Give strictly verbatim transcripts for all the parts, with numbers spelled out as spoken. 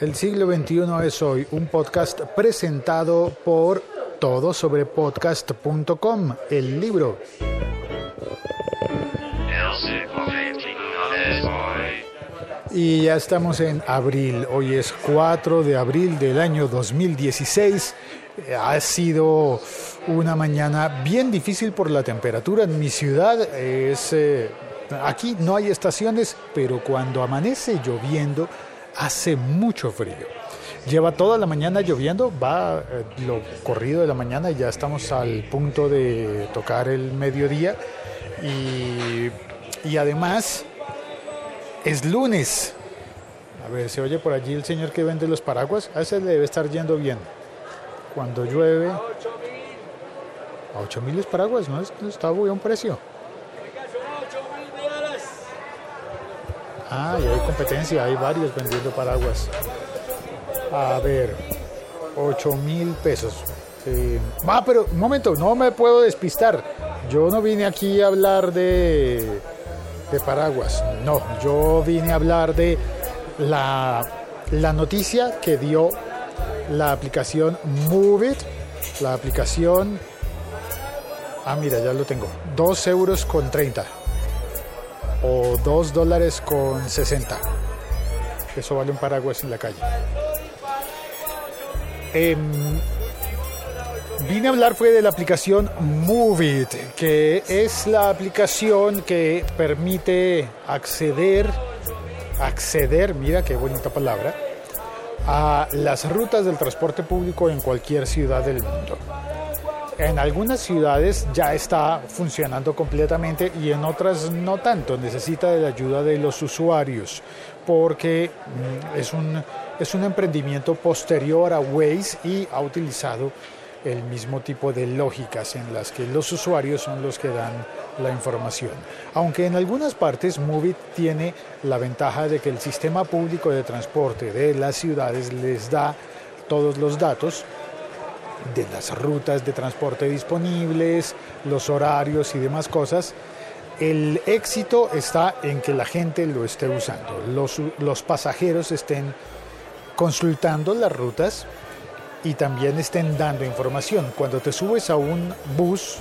El siglo veintiuno es hoy, un podcast presentado por Todo sobre Podcast punto com, el libro. Y ya estamos en abril, hoy es cuatro de abril del año dos mil dieciséis. Ha sido una mañana bien difícil por la temperatura en mi ciudad. Es, eh, aquí no hay estaciones, pero cuando amanece lloviendo hace mucho frío. Lleva toda la mañana lloviendo, va eh, lo corrido de la mañana, ya estamos al punto de tocar el mediodía. Y, y además es lunes. A ver, se oye por allí el señor que vende los paraguas. A ese le debe estar yendo bien. Cuando llueve... A ocho mil los paraguas, ¿no? Está a buen precio. Ah, y hay competencia, hay varios vendiendo paraguas. A ver, ocho mil pesos. Eh, ah, pero un momento, no me puedo despistar. Yo no vine aquí a hablar de, de paraguas. No, yo vine a hablar de la, la noticia que dio la aplicación Moovit. La aplicación... Ah, mira, ya lo tengo. dos euros con treinta. O dos dólares con sesenta. Eso vale un paraguas en la calle. Eh, vine a hablar fue de la aplicación Moovit, que es la aplicación que permite acceder, acceder, mira qué bonita palabra, a las rutas del transporte público en cualquier ciudad del mundo. En algunas ciudades ya está funcionando completamente y en otras no tanto. Necesita de la ayuda de los usuarios porque es un, es un emprendimiento posterior a Waze y ha utilizado el mismo tipo de lógicas en las que los usuarios son los que dan la información. Aunque en algunas partes Moovit tiene la ventaja de que el sistema público de transporte de las ciudades les da todos los datos de las rutas de transporte disponibles, los horarios y demás cosas. El éxito está en que la gente lo esté usando, los, los pasajeros estén consultando las rutas y también estén dando información. Cuando te subes a un bus,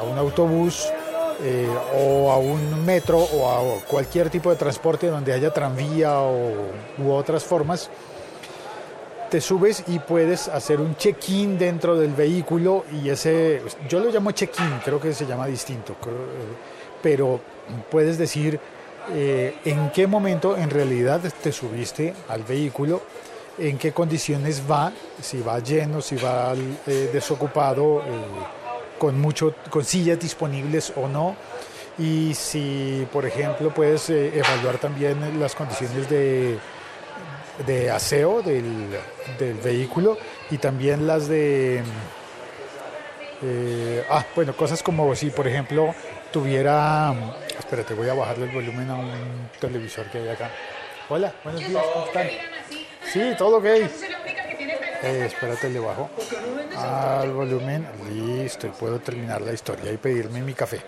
a un autobús eh, o a un metro o a cualquier tipo de transporte donde haya tranvía o, u otras formas, te subes y puedes hacer un check-in dentro del vehículo y ese, yo lo llamo check-in, creo que se llama distinto, pero puedes decir eh, en qué momento en realidad te subiste al vehículo, en qué condiciones va, si va lleno, si va eh, desocupado, eh, con mucho, con sillas disponibles o no. Y si, por ejemplo, puedes eh, evaluar también las condiciones de de aseo del, del vehículo y también las de eh, ah bueno cosas como si por ejemplo tuviera, espérate, voy a bajarle el volumen a un televisor que hay acá. Hola, buenos días, ¿cómo están? Sí, todo ok. Eh, espérate, le bajo al volumen, listo, y puedo terminar la historia y pedirme mi café.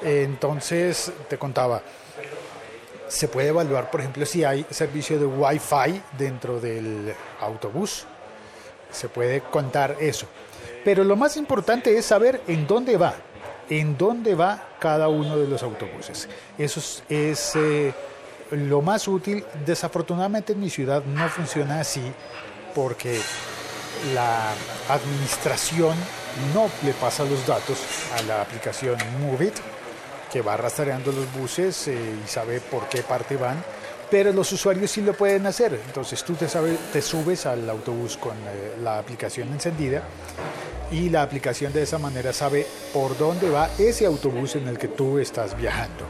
Entonces te contaba, se puede evaluar, por ejemplo, si hay servicio de Wi-Fi dentro del autobús. Se puede contar eso. Pero lo más importante es saber en dónde va, en dónde va cada uno de los autobuses. Eso es eh, lo más útil. Desafortunadamente en mi ciudad no funciona así porque la administración no le pasa los datos a la aplicación Moovit, que va rastreando los buses eh, y sabe por qué parte van, pero los usuarios sí lo pueden hacer. Entonces tú te, sabes, te subes al autobús con eh, la aplicación encendida y la aplicación de esa manera sabe por dónde va ese autobús en el que tú estás viajando.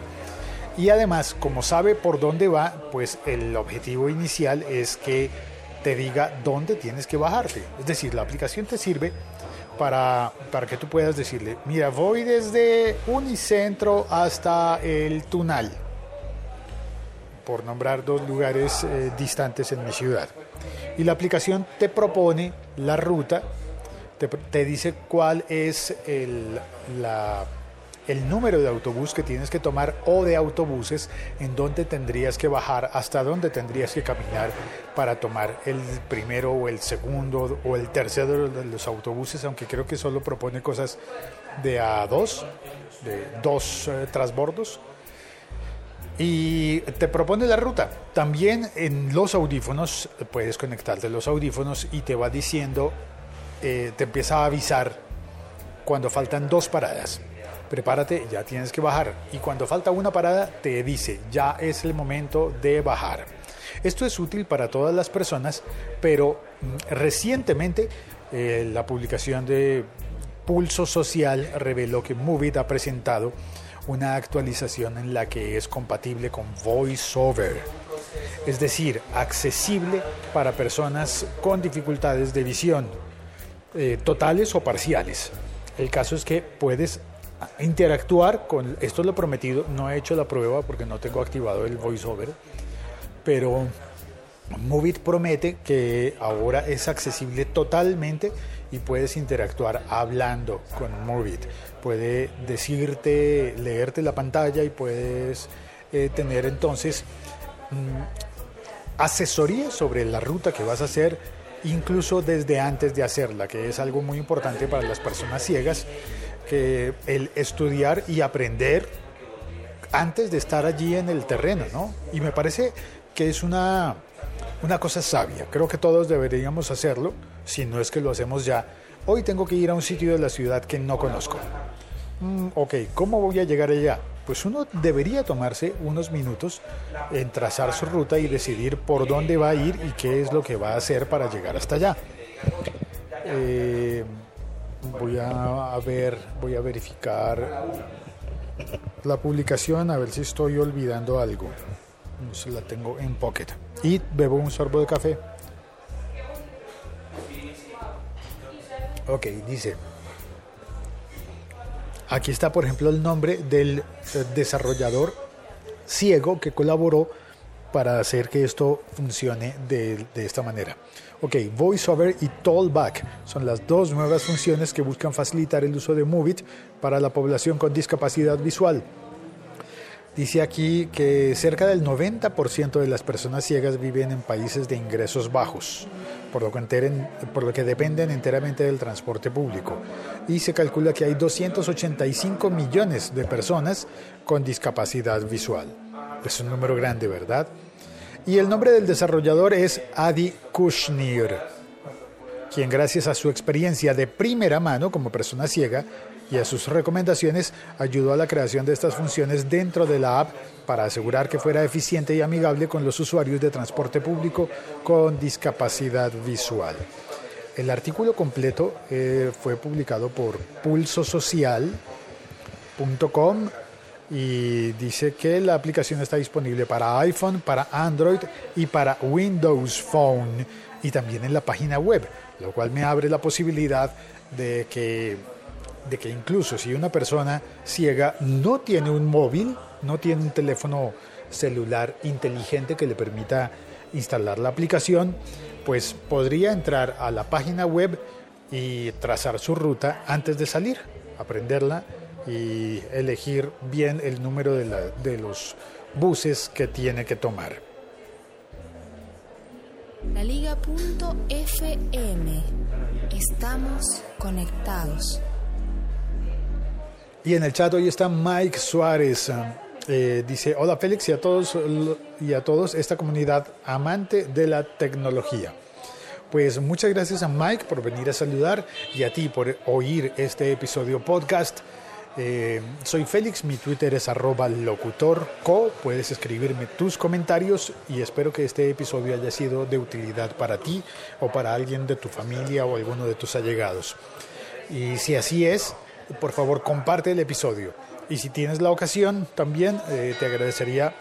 Y además, como sabe por dónde va, pues el objetivo inicial es que te diga dónde tienes que bajarte. Es decir, la aplicación te sirve Para, para que tú puedas decirle, mira, voy desde Unicentro hasta el Tunal, por nombrar dos lugares eh, distantes en mi ciudad. Y la aplicación te propone la ruta, te, te dice cuál es el, la, el número de autobús que tienes que tomar o de autobuses en dónde tendrías que bajar, hasta dónde tendrías que caminar para tomar el primero o el segundo o el tercero de los autobuses, aunque creo que solo propone cosas de a dos, de dos eh, transbordos. Y te propone la ruta. También en los audífonos, puedes conectarte los audífonos y te va diciendo, eh, te empieza a avisar cuando faltan dos paradas. Prepárate, ya tienes que bajar. Y cuando falta una parada, te dice, ya es el momento de bajar. Esto es útil para todas las personas, pero recientemente eh, la publicación de Pulso Social reveló que Moovit ha presentado una actualización en la que es compatible con VoiceOver, es decir, accesible para personas con dificultades de visión, eh, totales o parciales. El caso es que puedes interactuar con, esto es lo prometido, no he hecho la prueba porque no tengo activado el VoiceOver, pero Moovit promete que ahora es accesible totalmente y puedes interactuar hablando con Moovit. Puede decirte, leerte la pantalla y puedes eh, tener entonces mm, asesoría sobre la ruta que vas a hacer, incluso desde antes de hacerla, que es algo muy importante para las personas ciegas, que el estudiar y aprender antes de estar allí en el terreno, ¿no? Y me parece que es una... Una cosa sabia, creo que todos deberíamos hacerlo, si no es que lo hacemos ya. Hoy tengo que ir a un sitio de la ciudad que no conozco. Mm, ok, ¿cómo voy a llegar allá? Pues uno debería tomarse unos minutos en trazar su ruta y decidir por dónde va a ir y qué es lo que va a hacer para llegar hasta allá. Eh, voy a ver, voy a verificar la publicación, a ver si estoy olvidando algo. La tengo en pocket y bebo un sorbo de café. Ok, dice, aquí está por ejemplo el nombre del desarrollador ciego que colaboró para hacer que esto funcione de, de esta manera. Ok, VoiceOver y TalkBack son las dos nuevas funciones que buscan facilitar el uso de Moovit para la población con discapacidad visual. Dice aquí que cerca del noventa por ciento de las personas ciegas viven en países de ingresos bajos, por lo, que enteren, por lo que dependen enteramente del transporte público. Y se calcula que hay doscientos ochenta y cinco millones de personas con discapacidad visual. Es un número grande, ¿verdad? Y el nombre del desarrollador es Adi Kushnir, quien gracias a su experiencia de primera mano como persona ciega y a sus recomendaciones ayudó a la creación de estas funciones dentro de la app para asegurar que fuera eficiente y amigable con los usuarios de transporte público con discapacidad visual. El artículo completo eh, fue publicado por pulso social punto com y dice que la aplicación está disponible para iPhone, para Android y para Windows Phone y también en la página web, lo cual me abre la posibilidad de que... de que incluso si una persona ciega no tiene un móvil, no tiene un teléfono celular inteligente que le permita instalar la aplicación, pues podría entrar a la página web y trazar su ruta antes de salir, aprenderla y elegir bien el número de, la, de los buses que tiene que tomar. La Liga punto F M. Estamos conectados. Y en el chat hoy está Mike Suárez. Eh, dice, hola Félix y a todos y a todos esta comunidad amante de la tecnología. Pues muchas gracias a Mike por venir a saludar y a ti por oír este episodio podcast. Eh, soy Félix, mi Twitter es arroba locutorco. Puedes escribirme tus comentarios y espero que este episodio haya sido de utilidad para ti o para alguien de tu familia o alguno de tus allegados. Y si así es, por favor, comparte el episodio. Y si tienes la ocasión, también eh, te agradecería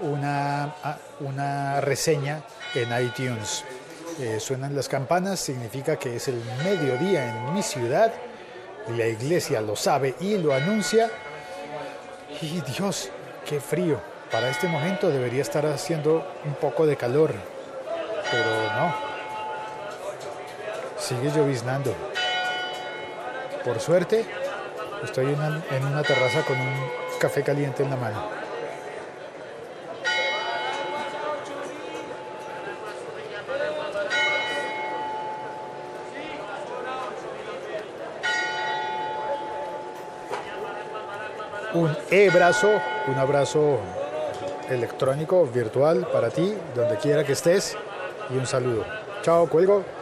una, una reseña en iTunes. Eh, suenan las campanas, significa que es el mediodía en mi ciudad. La iglesia lo sabe y lo anuncia. Y Dios, qué frío. Para este momento debería estar haciendo un poco de calor, pero no. Sigue lloviznando. Por suerte, Estoy en una, en una terraza con un café caliente en la mano. Un e-brazo, un abrazo electrónico, virtual, para ti, donde quiera que estés, y un saludo. Chao, cuelgo.